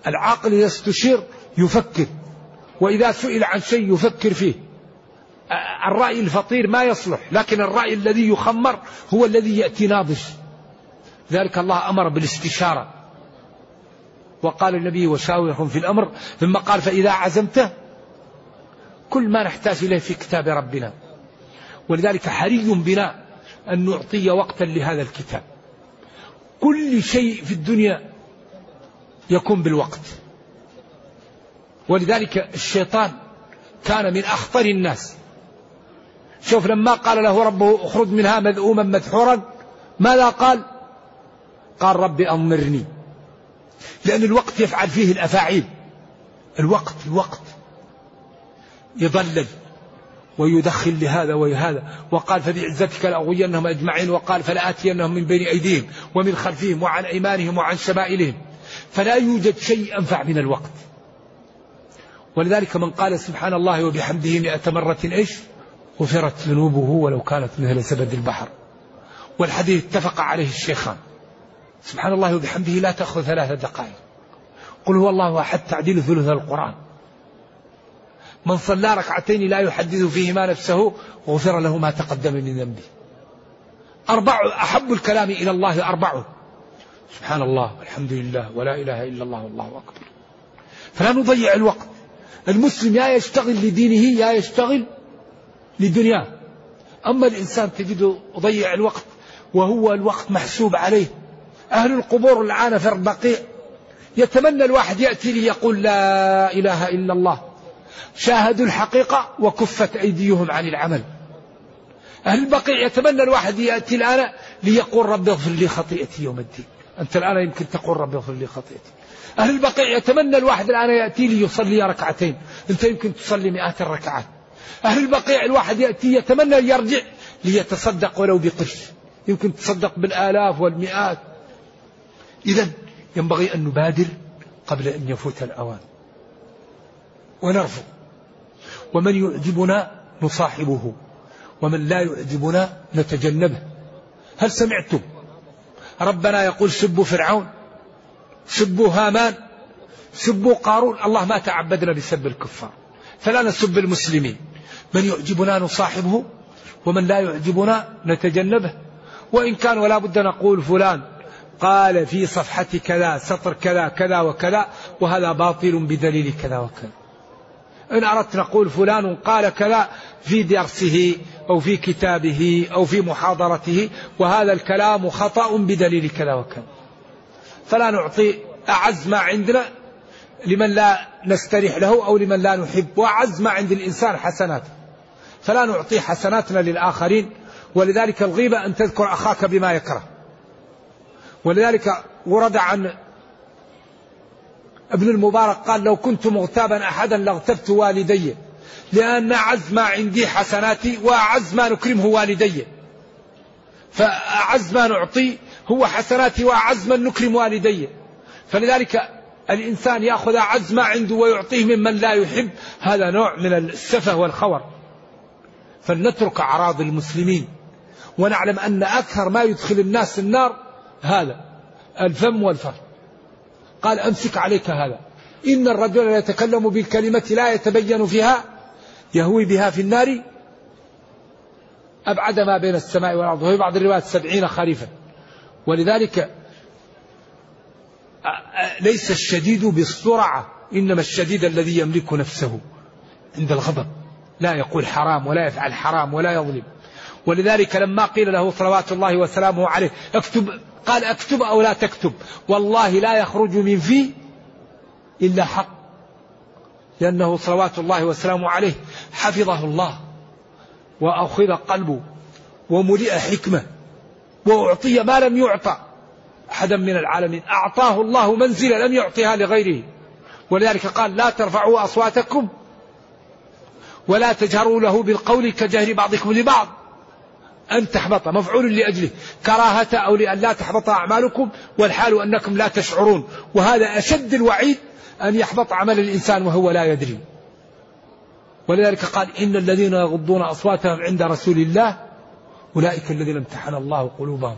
العاقل إذا استشير يفكر، وإذا سئل عن شيء يفكر فيه. الرأي الفطير ما يصلح، لكن الرأي الذي يخمر هو الذي يأتي ناضج. ذلك الله أمر بالاستشارة، وقال النبي وشاورهم في الأمر، ثم قال فإذا عزمته. كل ما نحتاج إليه في كتاب ربنا، ولذلك حري بنا أن نعطي وقتا لهذا الكتاب. كل شيء في الدنيا يكون بالوقت. ولذلك الشيطان كان من أخطر الناس. شوف لما قال له ربه اخرج منها مذءوما مدحورا ماذا قال؟ قال ربي أنظرني. لأن الوقت يفعل فيه الأفاعيل. الوقت الوقت يضلل ويدخل لهذا وهذا. وقال فبعزتك لأغوينهم أجمعين، وقال فلآتينهم من بين أيديهم ومن خلفهم وعن أيمانهم وعن شمائلهم. فلا يوجد شيء أنفع من الوقت. ولذلك من قال سبحان الله وبحمده مئة مرة إيش غفرت ذنوبه ولو كانت مثل زبد البحر. والحديث اتفق عليه الشيخان. سبحان الله وبحمده لا تأخذ ثلاث دقائق. قل هو الله أحد تعديل ثلث القرآن. من صلى ركعتين لا يحدث فيهما نفسه غفر له ما تقدم من ذنبه. أربع أحب الكلام إلى الله أربعه، سبحان الله والحمد لله ولا إله إلا الله والله أكبر. فلا نضيع الوقت. المسلم يا يشتغل لدينه يا يشتغل لدنياه. أما الإنسان تجده يضيع الوقت وهو الوقت محسوب عليه. أهل القبور الآن في الدقيق يتمنى الواحد يأتي لي يقول لا إله إلا الله. شاهدوا الحقيقة وكفت أيديهم عن العمل. أهل البقيع يتمنى الواحد يأتي الآن ليقول رب اغفر لي خطيئتي يوم الدين. أنت الآن يمكن تقول رب اغفر لي خطيئتي. أهل البقيع يتمنى الواحد الآن يأتي ليصلي ركعتين، أنت يمكن تصلي مئات الركعات. أهل البقيع الواحد يأتي يتمنى يرجع ليتصدق ولو بقش، يمكن تصدق بالآلاف والمئات. إذا ينبغي أن نبادر قبل أن يفوت الأوان ونرفض. ومن يعجبنا نصاحبه ومن لا يعجبنا نتجنبه. هل سمعتم ربنا يقول سبوا فرعون، سبوا هامان، سبوا قارون؟ الله ما تعبدنا بسب الكفار، فلا نسب المسلمين. من يعجبنا نصاحبه ومن لا يعجبنا نتجنبه. وإن كان ولا بد نقول فلان قال في صفحة كذا سطر كذا كذا وكذا وهذا باطل بدليل كذا وكذا. إن أردت نقول فلان قال كذا في درسه أو في كتابه أو في محاضرته وهذا الكلام خطأ بدليل كذا وكذا. فلا نعطي أعز ما عندنا لمن لا نستريح له أو لمن لا نحب، وأعز ما عند الإنسان حسناته، فلا نعطي حسناتنا للآخرين. ولذلك الغيبة أن تذكر أخاك بما يكره. ولذلك ورد عن ابن المبارك قال لو كنت مغتابا أحدا لاغتبت والدي، لأن أعز ما عندي حسناتي وأعز ما نكرمه والدي، فأعز ما نعطي هو حسناتي وأعز ما نكرم والدي. فلذلك الإنسان يأخذ أعز ما عنده ويعطيه ممن لا يحب، هذا نوع من السفه والخور. فلنترك أعراض المسلمين، ونعلم أن أكثر ما يدخل الناس النار هذا الفم والفم. قال أمسك عليك هذا، إن الرجل لا يتكلم بالكلمة لا يتبين فيها يهوي بها في النار أبعد ما بين السماء والأرض، وفي بعض الروايات سبعين خريفا. ولذلك ليس الشديد بالسرعة، إنما الشديد الذي يملك نفسه عند الغضب، لا يقول حرام ولا يفعل حرام ولا يظلم. ولذلك لما قيل له صلوات الله وسلامه عليه اكتب، قال اكتب أو لا تكتب، والله لا يخرج من فيه إلا حق، لأنه صلوات الله وسلامه عليه حفظه الله وأخذ قلبه وملئ حكمة، وأعطي ما لم يعطى أحدا من العالمين، أعطاه الله منزلة لم يعطيها لغيره. ولذلك قال لا ترفعوا أصواتكم ولا تجهروا له بالقول كجهر بعضكم لبعض أن تحبط، مفعول لأجله، كراهة أو لأن لا تحبط أعمالكم والحال أنكم لا تشعرون. وهذا أشد الوعيد، أن يحبط عمل الإنسان وهو لا يدري. ولذلك قال إن الذين يغضون أصواتهم عند رسول الله أولئك الذين امتحن الله قلوبهم.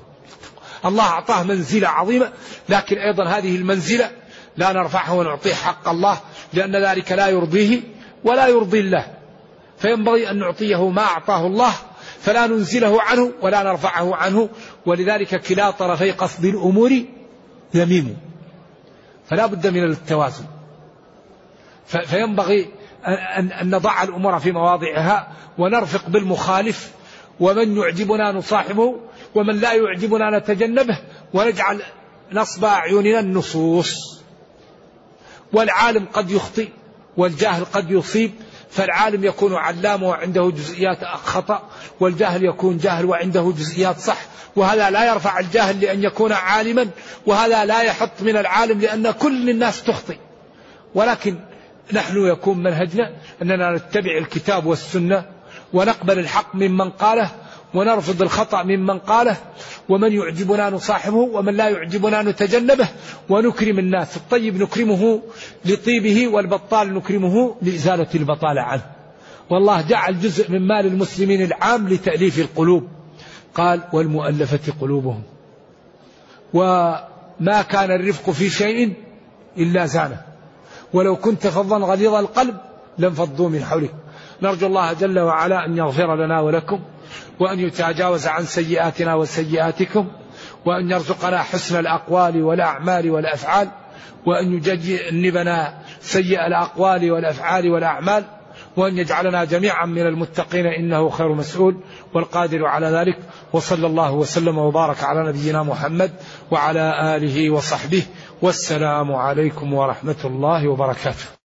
الله أعطاه منزلة عظيمة، لكن أيضا هذه المنزلة لا نرفعها ونعطيه حق الله، لأن ذلك لا يرضيه ولا يرضي الله. فينبغي أن نعطيه ما أعطاه الله، فلا ننزله عنه ولا نرفعه عنه. ولذلك كلا طرفي قصد الأمور يميم، فلا بد من التوازن. فينبغي أن نضع الأمور في مواضعها ونرفق بالمخالف، ومن يعجبنا نصاحبه ومن لا يعجبنا نتجنبه، ونجعل نصب أعيننا النصوص. والعالم قد يخطئ والجاهل قد يصيب، فالعالم يكون علامة وعنده جزئيات خطأ، والجاهل يكون جاهل وعنده جزئيات صح. وهذا لا يرفع الجاهل لأن يكون عالما، وهذا لا يحط من العالم، لأن كل الناس تخطئ. ولكن نحن يكون منهجنا أننا نتبع الكتاب والسنة، ونقبل الحق ممن قاله ونرفض الخطأ ممن قاله. ومن يعجبنا نصاحبه ومن لا يعجبنا نتجنبه، ونكرم الناس. الطيب نكرمه لطيبه، والبطال نكرمه لإزالة البطالة عنه. والله جعل جزء من مال المسلمين العام لتأليف القلوب، قال والمؤلفة قلوبهم، وما كان الرفق في شيء إلا زانه، ولو كنت فظا غليظ القلب لانفضوا من حولك. نرجو الله جل وعلا أن يغفر لنا ولكم، وأن يتجاوز عن سيئاتنا وسيئاتكم، وأن يرزقنا حسن الأقوال والأعمال والأفعال، وأن يجنبنا سيئ الأقوال والأفعال والأعمال، وأن يجعلنا جميعا من المتقين إنه خير مسؤول والقادر على ذلك. وصلى الله وسلم وبارك على نبينا محمد وعلى آله وصحبه، والسلام عليكم ورحمة الله وبركاته.